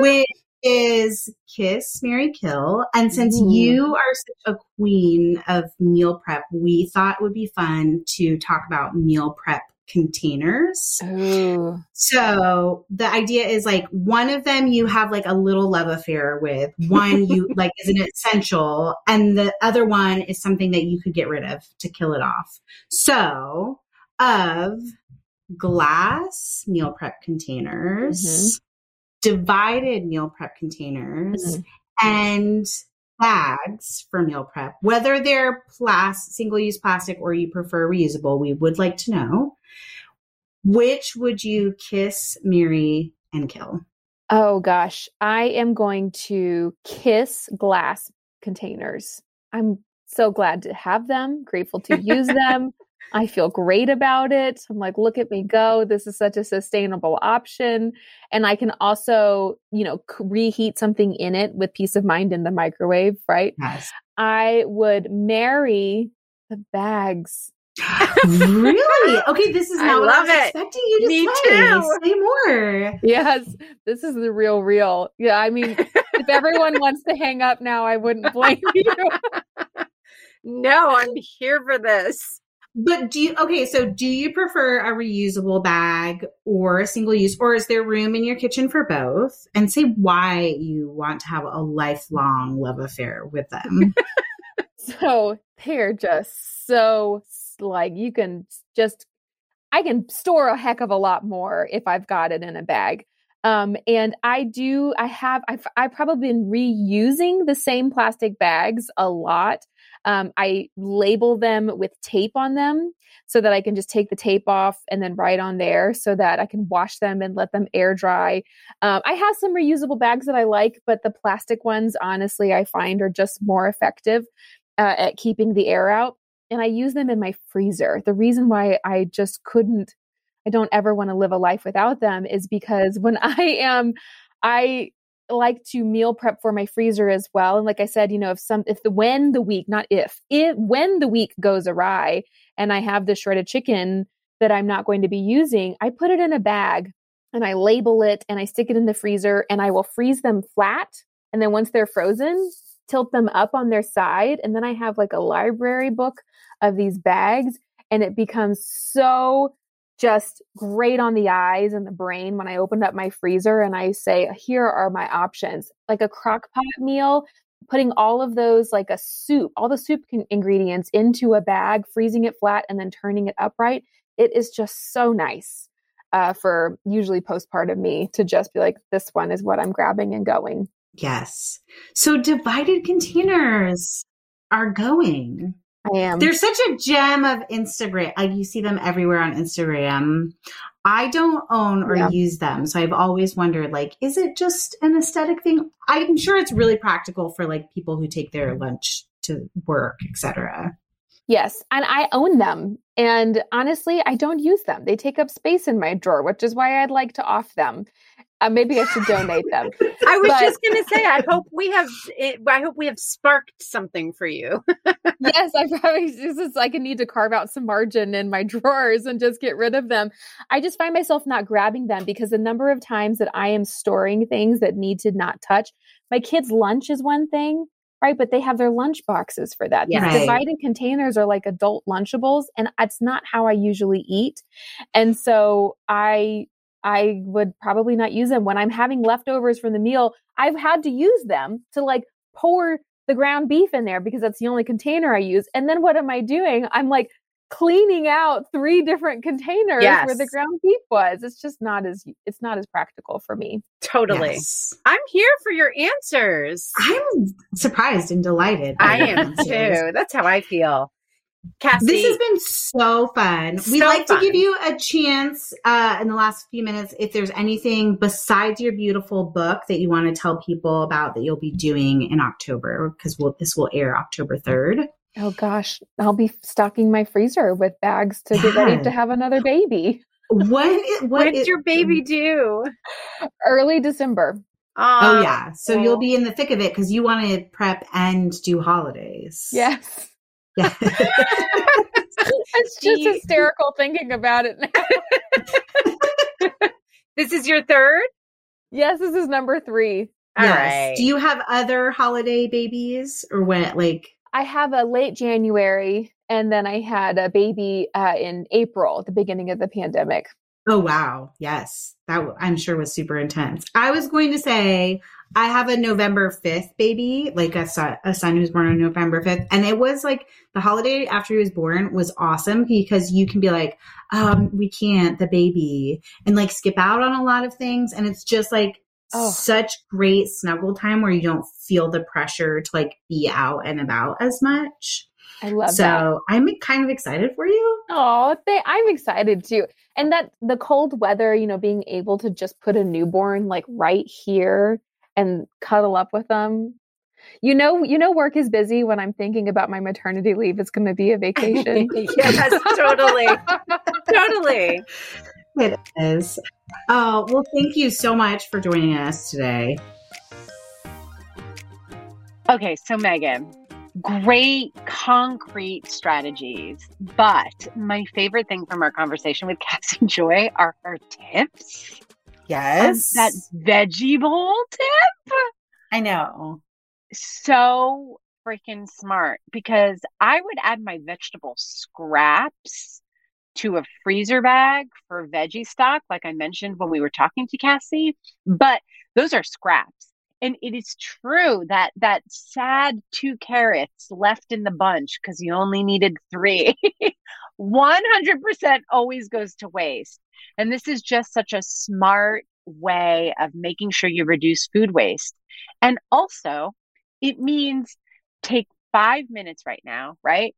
which is Kiss, Marry, Kill. And since you are such a queen of meal prep, we thought it would be fun to talk about meal prep containers. Ooh. So the idea is like one of them you have like a little love affair with, one you like is an essential, and the other one is something that you could get rid of to kill it off. So of glass meal prep containers, divided meal prep containers, and bags for meal prep, whether they're single-use plastic or you prefer reusable, we would like to know, which would you kiss, marry, and kill? Oh gosh, I am going to kiss glass containers. I'm so glad to have them, grateful to use them. I feel great about it. I'm like, look at me go. This is such a sustainable option. And I can also, reheat something in it with peace of mind in the microwave, right? Yes. I would marry the bags. Really? Okay, this is not what I was expecting you to say. Say more. Yes, this is the real. Yeah, I mean, if everyone wants to hang up now, I wouldn't blame you. No, I'm here for this. But do you prefer a reusable bag or a single use, or is there room in your kitchen for both? And say why you want to have a lifelong love affair with them. So they're just so like, I can store a heck of a lot more if I've got it in a bag. And I've probably been reusing the same plastic bags a lot. I label them with tape on them so that I can just take the tape off and then write on there so that I can wash them and let them air dry. I have some reusable bags that I like, but the plastic ones, honestly, I find are just more effective at keeping the air out. And I use them in my freezer. The reason why I don't ever want to live a life without them is because when I like to meal prep for my freezer as well. And like I said, when the week goes awry and I have the shredded chicken that I'm not going to be using, I put it in a bag and I label it and I stick it in the freezer and I will freeze them flat. And then once they're frozen, tilt them up on their side. And then I have like a library book of these bags, and it becomes so just great on the eyes and the brain when I opened up my freezer and I say, here are my options. Like a crock pot meal, putting all of those, like a soup, all the soup ingredients into a bag, freezing it flat and then turning it upright. It is just so nice for usually postpartum me to just be like, this one is what I'm grabbing and going. Yes. So divided containers are going. I am. They're such a gem of Instagram. Like you see them everywhere on Instagram. I don't own or use them. So I've always wondered, like, is it just an aesthetic thing? I'm sure it's really practical for like people who take their lunch to work, etc. Yes. And I own them. And honestly, I don't use them. They take up space in my drawer, which is why I'd like to off them. Maybe I should donate them. I was just going to say, I hope we have sparked something for you. Yes, I need to carve out some margin in my drawers and just get rid of them. I just find myself not grabbing them because the number of times that I am storing things that need to not touch. My kids' lunch is one thing, right? But they have their lunch boxes for that. Yeah. These divided containers are like adult Lunchables, and that's not how I usually eat. And so I would probably not use them. When I'm having leftovers from the meal, I've had to use them to like pour the ground beef in there because that's the only container I use. And then what am I doing? I'm like cleaning out 3 different containers where the ground beef was. It's just not as practical for me. Totally. Yes. I'm here for your answers. I'm surprised and delighted. I am too. That's how I feel. Cassy, this has been so fun. We'd like to give you a chance in the last few minutes, if there's anything besides your beautiful book that you want to tell people about that you'll be doing in October, because this will air October 3rd. Oh, gosh. I'll be stocking my freezer with bags to get ready to have another baby. What did your baby do? Early December. Oh, yeah. So you'll be in the thick of it because you want to prep and do holidays. Yes. Yeah. It's just hysterical thinking about it now. This is your third? Yes, this is number 3. All right. Do you have other holiday babies or when, like? I have a late January and then I had a baby in April, the beginning of the pandemic. Oh, wow. Yes. That I'm sure was super intense. I was going to say I have a November 5th baby, like a son who was born on November 5th. And it was like the holiday after he was born was awesome because you can be like, we can't, the baby, and like skip out on a lot of things. And it's just like such great snuggle time where you don't feel the pressure to like be out and about as much. I love that. So I'm kind of excited for you. Oh, I'm excited too. And that the cold weather, you know, being able to just put a newborn like right here and cuddle up with them. You know, work is busy when I'm thinking about my maternity leave. It's going to be a vacation. Yes, totally. It is. Oh, well, thank you so much for joining us today. Okay, so Megan, great concrete strategies, but my favorite thing from our conversation with Cassy Joy are her tips. Yes. That veggie bowl tip. I know. So freaking smart, because I would add my vegetable scraps to a freezer bag for veggie stock, like I mentioned when we were talking to Cassy, but those are scraps. And it is true that that sad 2 carrots left in the bunch because you only needed 3, 100% always goes to waste. And this is just such a smart way of making sure you reduce food waste. And also, it means take 5 minutes right now, right?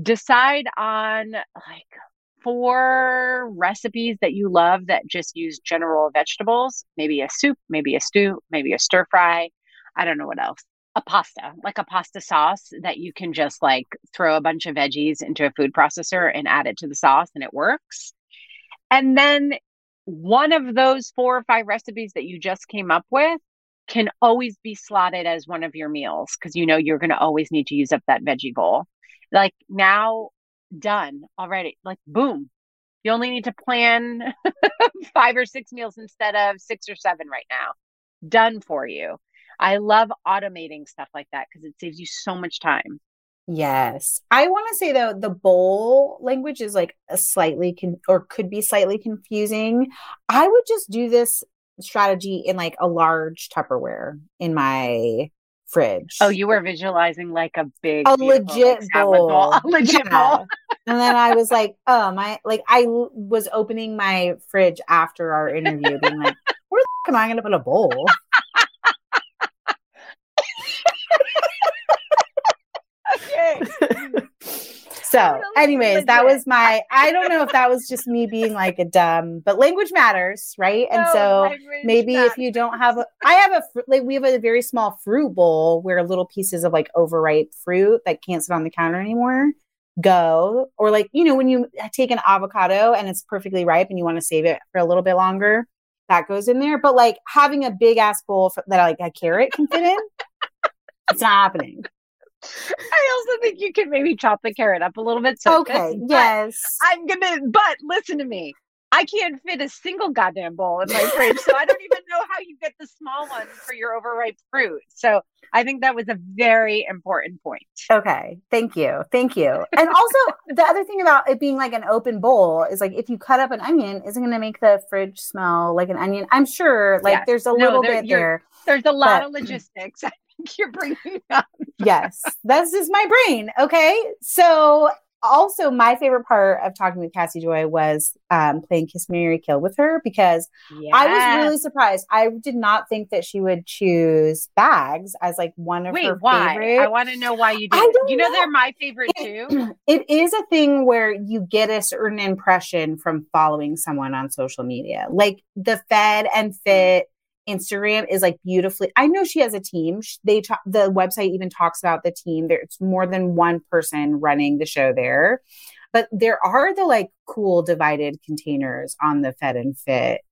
Decide on like 4 recipes that you love that just use general vegetables, maybe a soup, maybe a stew, maybe a stir fry. I don't know what else. A pasta, like a pasta sauce that you can just like throw a bunch of veggies into a food processor and add it to the sauce and it works. And then one of those 4 or 5 recipes that you just came up with can always be slotted as one of your meals because you know you're going to always need to use up that veggie bowl. Like now, done already. Like boom, you only need to plan 5 or 6 meals instead of 6 or 7 right now. Done for you. I love automating stuff like that because it saves you so much time. Yes. I want to say though, the bowl language is like a slightly or could be slightly confusing. I would just do this strategy in like a large Tupperware in my fridge. Oh, you were visualizing like a legit bowl. A legit bowl. And then I was like, I was opening my fridge after our interview being like, where the fuck am I going to put a bowl? So anyways, that was my, I don't know if that was just me being like a dumb, but language matters, right? And so maybe if you don't have, we have a very small fruit bowl where little pieces of like overripe fruit that can't sit on the counter anymore go, or like, you know, when you take an avocado and it's perfectly ripe and you want to save it for a little bit longer, that goes in there. But like having a big ass bowl that like a carrot can fit in, it's not happening. I also think you can maybe chop the carrot up a little bit. So okay. Yes. But listen to me. I can't fit a single goddamn bowl in my fridge. So I don't even know how you get the small one for your overripe fruit. So I think that was a very important point. Okay. Thank you. And also the other thing about it being like an open bowl is like, if you cut up an onion, isn't going to make the fridge smell like an onion. I'm sure like there's a little bit there. There's a lot of logistics. You're bringing up. Yes, that's just my brain. Okay. So also my favorite part of talking with Cassy Joy was playing Kiss, Marry, Kill with her because I was really surprised. I did not think that she would choose bags as like one of her favorites. I want to know why you did. You know they're my favorite too. It is a thing where you get a certain impression from following someone on social media. Like the Fed and Fit Instagram is like beautifully. I know she has a team. The website even talks about the team. There's more than one person running the show there, but there are the like cool divided containers on the Fed and Fit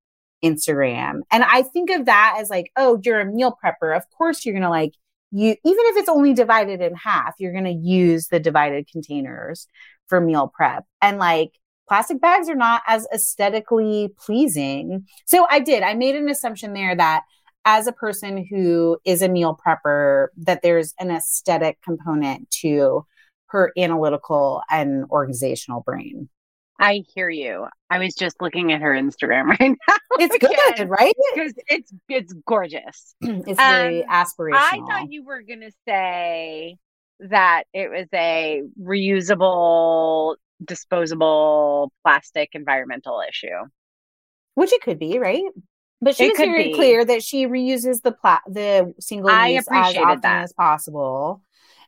Instagram. And I think of that as like, oh, you're a meal prepper. Of course, you're going to like, you, even if it's only divided in half, you're going to use the divided containers for meal prep. And like, plastic bags are not as aesthetically pleasing. So I made an assumption there that as a person who is a meal prepper, that there's an aesthetic component to her analytical and organizational brain. I hear you. I was just looking at her Instagram right now. It's good, right? Because it's gorgeous. It's very aspirational. I thought you were going to say that it was a reusable, disposable plastic environmental issue. Which it could be, right? But she was very clear that she reuses the single use as often as possible,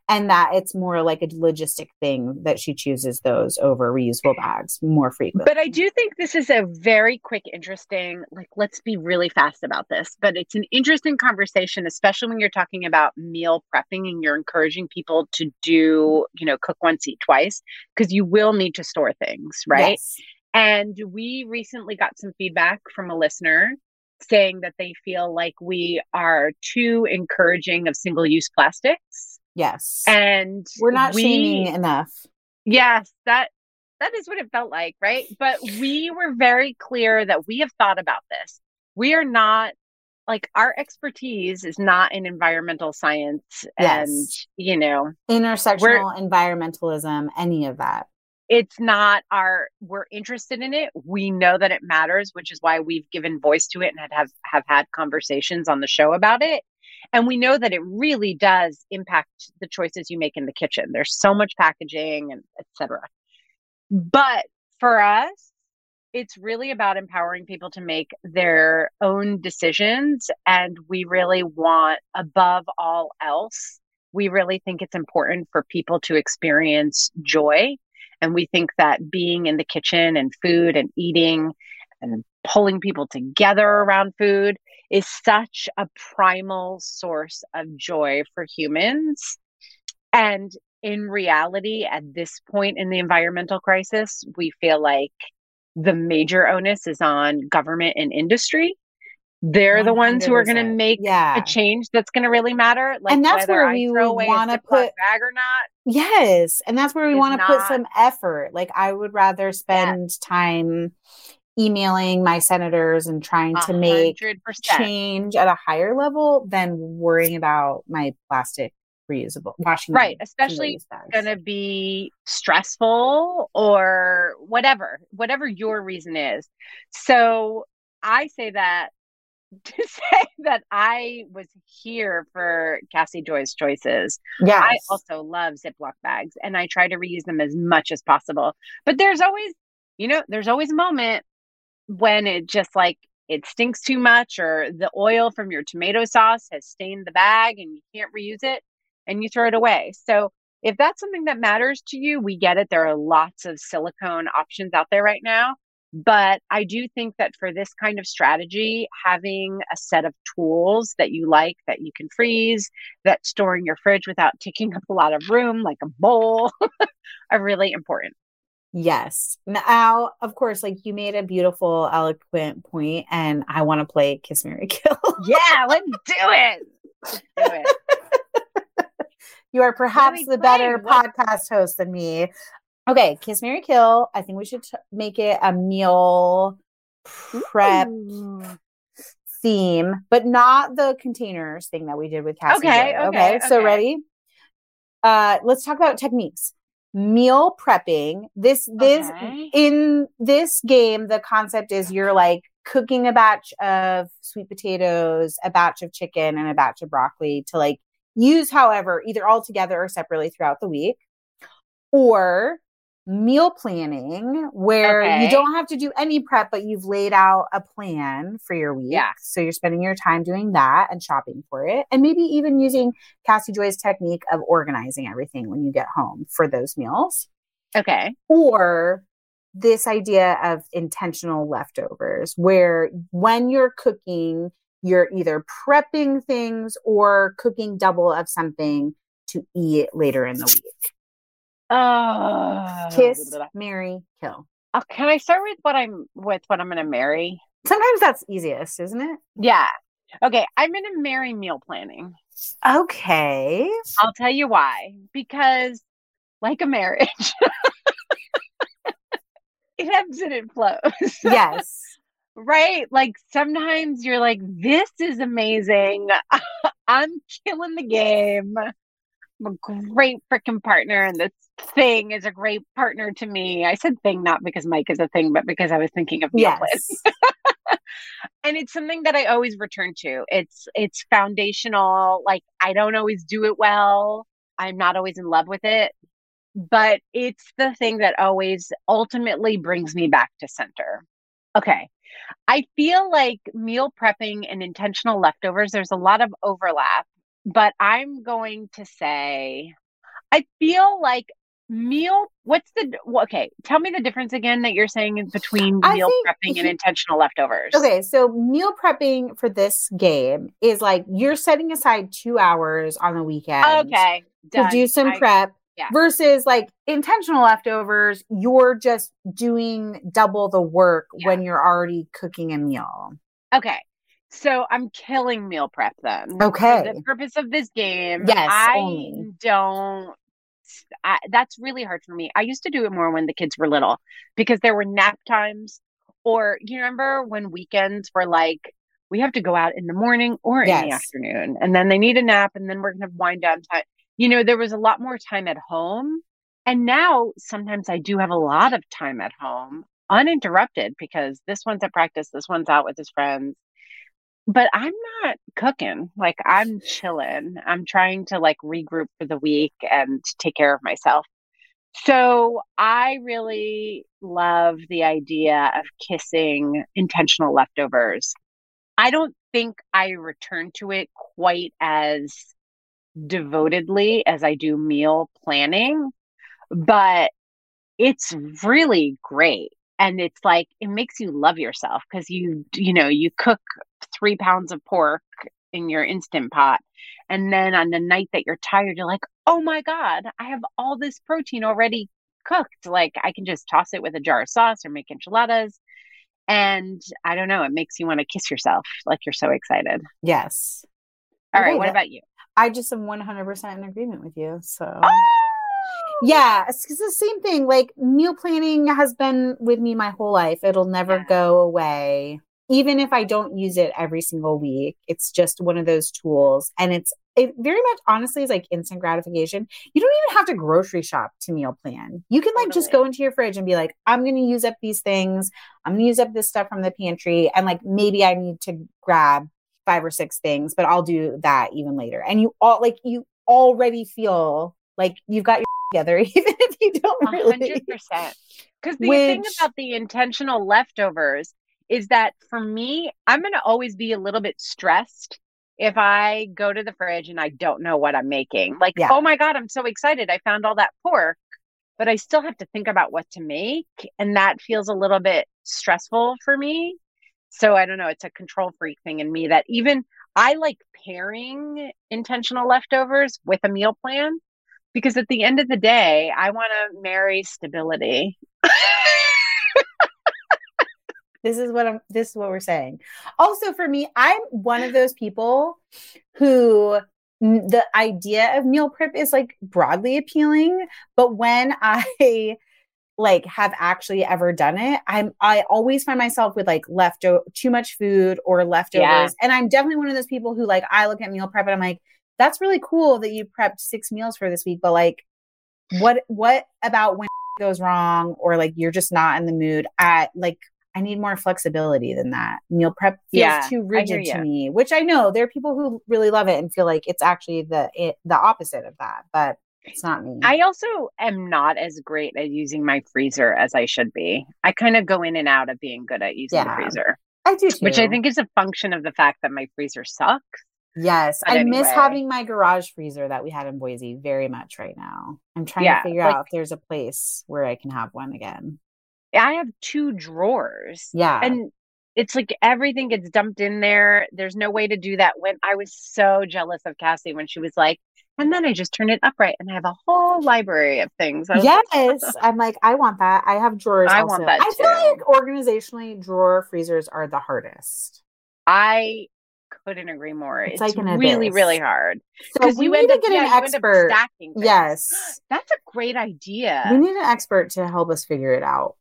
and that it's more like a logistic thing that she chooses those over reusable bags more frequently. But I do think this is a very quick, interesting, like, let's be really fast about this, but it's an interesting conversation, especially when you're talking about meal prepping and you're encouraging people to do, you know, cook once, eat twice, because you will need to store things, right? Yes. And we recently got some feedback from a listener saying that they feel like we are too encouraging of single-use plastics. Yes. And we're not shaming enough. Yes. That is what it felt like, right? But we were very clear that we have thought about this. We are not, like, our expertise is not in environmental science and, you know, intersectional environmentalism, any of that. It's not we're interested in it. We know that it matters, which is why we've given voice to it and have had conversations on the show about it. And we know that it really does impact the choices you make in the kitchen. There's so much packaging and et cetera. But for us, it's really about empowering people to make their own decisions. And we really want, above all else, we really think it's important for people to experience joy. And we think that being in the kitchen and food and eating and pulling people together around food is such a primal source of joy for humans. And in reality, at this point in the environmental crisis, we feel like the major onus is on government and industry. They're 100%. The ones who are going to make a change that's going to really matter. Like, and that's where we want to put bag or not. Yes. And that's where we want to put some effort. Like, I would rather spend time emailing my senators and trying to make change at a higher level than worrying about my plastic reusable washing. Right. Especially going to be stressful or whatever your reason is. So I say that to say that I was here for Cassy Joy's choices. Yes. I also love Ziploc bags and I try to reuse them as much as possible. But there's always a moment when it just like it stinks too much or the oil from your tomato sauce has stained the bag and you can't reuse it and you throw it away. So if that's something that matters to you, we get it. There are lots of silicone options out there right now. But I do think that for this kind of strategy, having a set of tools that you like, that you can freeze, that store in your fridge without taking up a lot of room, like a bowl, are really important. Yes. Now, of course, like, you made a beautiful, eloquent point, and I want to play Kiss, Marry, Kill. Yeah, let's do it. Let's do it. You are perhaps the better podcast host than me. Okay, Kiss, Marry, Kill. I think we should make it a meal prep theme, but not the containers thing that we did with Cassy. Okay. So ready? Let's talk about techniques. Meal prepping. In this game, the concept is you're like cooking a batch of sweet potatoes, a batch of chicken, and a batch of broccoli to like use, however, either all together or separately throughout the week. Or meal planning, where you don't have to do any prep, but you've laid out a plan for your week. Yeah. So you're spending your time doing that and shopping for it. And maybe even using Cassy Joy's technique of organizing everything when you get home for those meals. Okay. Or this idea of intentional leftovers, where when you're cooking, you're either prepping things or cooking double of something to eat later in the week. Kiss, marry, kill. Can I start with what I'm going to marry? Sometimes that's easiest, isn't it? Yeah. Okay. I'm going to marry meal planning. Okay. I'll tell you why. Because like a marriage, it ebbs and it flows. Yes. Right? Like sometimes you're like, this is amazing. I'm killing the game. I'm a great freaking partner. And this thing is a great partner to me. I said thing, not because Mike is a thing, but because I was thinking of meal plans. And it's something that I always return to. It's foundational. Like I don't always do it well. I'm not always in love with it, but it's the thing that always ultimately brings me back to center. Okay. I feel like meal prepping and intentional leftovers, there's a lot of overlap, but I'm going to say, I feel like tell me the difference again that you're saying is between meal prepping and intentional leftovers. Okay, so meal prepping for this game is like you're setting aside 2 hours on the weekend to do some prep versus like intentional leftovers, you're just doing double the work when you're already cooking a meal. Okay. So I'm killing meal prep then. Okay. For the purpose of this game, that's really hard for me. I used to do it more when the kids were little because there were nap times, or you remember when weekends were like, we have to go out in the morning or in the afternoon and then they need a nap and then we're going to have wind down time. You know, there was a lot more time at home. And now sometimes I do have a lot of time at home uninterrupted because this one's at practice, this one's out with his friends. But I'm not cooking. Like I'm chilling. I'm trying to like regroup for the week and take care of myself. So I really love the idea of kissing intentional leftovers. I don't think I return to it quite as devotedly as I do meal planning, but it's really great. And it's like, it makes you love yourself because you know, you cook 3 pounds of pork in your Instant Pot. And then on the night that you're tired, you're like, oh my God, I have all this protein already cooked. Like I can just toss it with a jar of sauce or make enchiladas. And I don't know, it makes you want to kiss yourself. Like you're so excited. Yes. All right. What about you? I just am 100% in agreement with you. So. Yeah, it's the same thing. Like meal planning has been with me my whole life. It'll never go away. Even if I don't use it every single week, it's just one of those tools. And it very much honestly is like instant gratification. You don't even have to grocery shop to meal plan. You can like just go into your fridge and be like, I'm going to use up these things. I'm going to use up this stuff from the pantry. And like, maybe I need to grab 5 or 6 things, but I'll do that even later. And you already feel like you've got your together, even if you don't really. 100%. Because the thing about the intentional leftovers is that for me, I'm going to always be a little bit stressed if I go to the fridge and I don't know what I'm making. Like, oh my God, I'm so excited. I found all that pork, but I still have to think about what to make. And that feels a little bit stressful for me. So I don't know. It's a control freak thing in me that even I like pairing intentional leftovers with a meal plan. Because at the end of the day, I want to marry stability. This is what we're saying. Also, for me, I'm one of those people who the idea of meal prep is like broadly appealing. But when I like have actually ever done it, I always find myself with like too much food or leftovers. Yeah. And I'm definitely one of those people who like I look at meal prep and I'm like, that's really cool that you prepped 6 meals for this week, but like, what about when goes wrong or like, you're just not in the mood? I need more flexibility than that. Meal prep feels too rigid to me, which I know there are people who really love it and feel like it's actually the opposite of that, but it's not me. I also am not as great at using my freezer as I should be. I kind of go in and out of being good at using the freezer. I do too. Which I think is a function of the fact that my freezer sucks. Yes. But I miss having my garage freezer that we had in Boise very much right now. I'm trying to figure out if there's a place where I can have one again. I have 2 drawers. Yeah. And it's like everything gets dumped in there. There's no way to do that. When I was so jealous of Cassy when she was like, And then I just turn it upright and I have a whole library of things. Yes. Like, oh. I'm like, I want that. I have drawers. I also want that. I feel like organizationally, drawer freezers are the hardest. I couldn't agree more. It's like really, really hard. So we need to get an expert. Yes. That's a great idea. We need an expert to help us figure it out.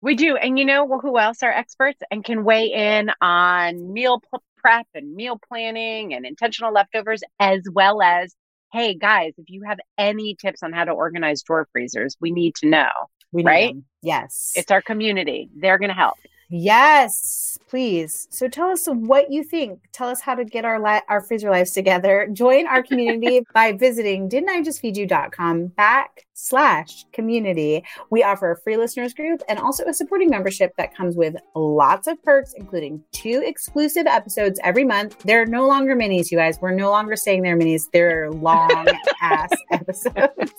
We do. And you know who else are experts and can weigh in on meal prep and meal planning and intentional leftovers, as well as, hey guys, if you have any tips on how to organize drawer freezers, we need to know. We need them. Yes. It's our community. They're going to help. Yes, please. So tell us what you think. Tell us how to get our freezer lives together. Join our community by visiting didn'tijustfeedyou.com/community. We offer a free listeners group and also a supporting membership that comes with lots of perks, including 2 exclusive episodes every month. They're no longer minis, you guys. We're no longer saying they're minis. They're long ass episodes.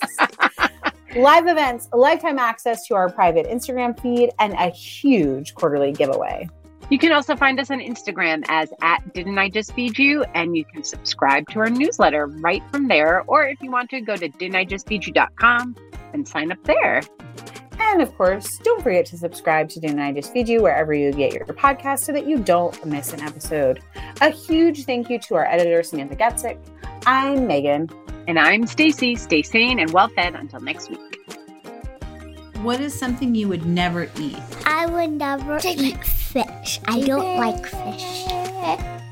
Live events, lifetime access to our private Instagram feed, and a huge quarterly giveaway. You can also find us on Instagram as @Didn'tIJustFeedYou, and you can subscribe to our newsletter right from there. Or if you want to, go to Didn'tIJustFeedYou.com and sign up there. And of course, don't forget to subscribe to Didn't I Just Feed You wherever you get your podcast so that you don't miss an episode. A huge thank you to our editor, Samantha Getzik. I'm Megan. And I'm Stacy. Stay sane and well-fed until next week. What is something you would never eat? I would never eat fish. I don't like fish.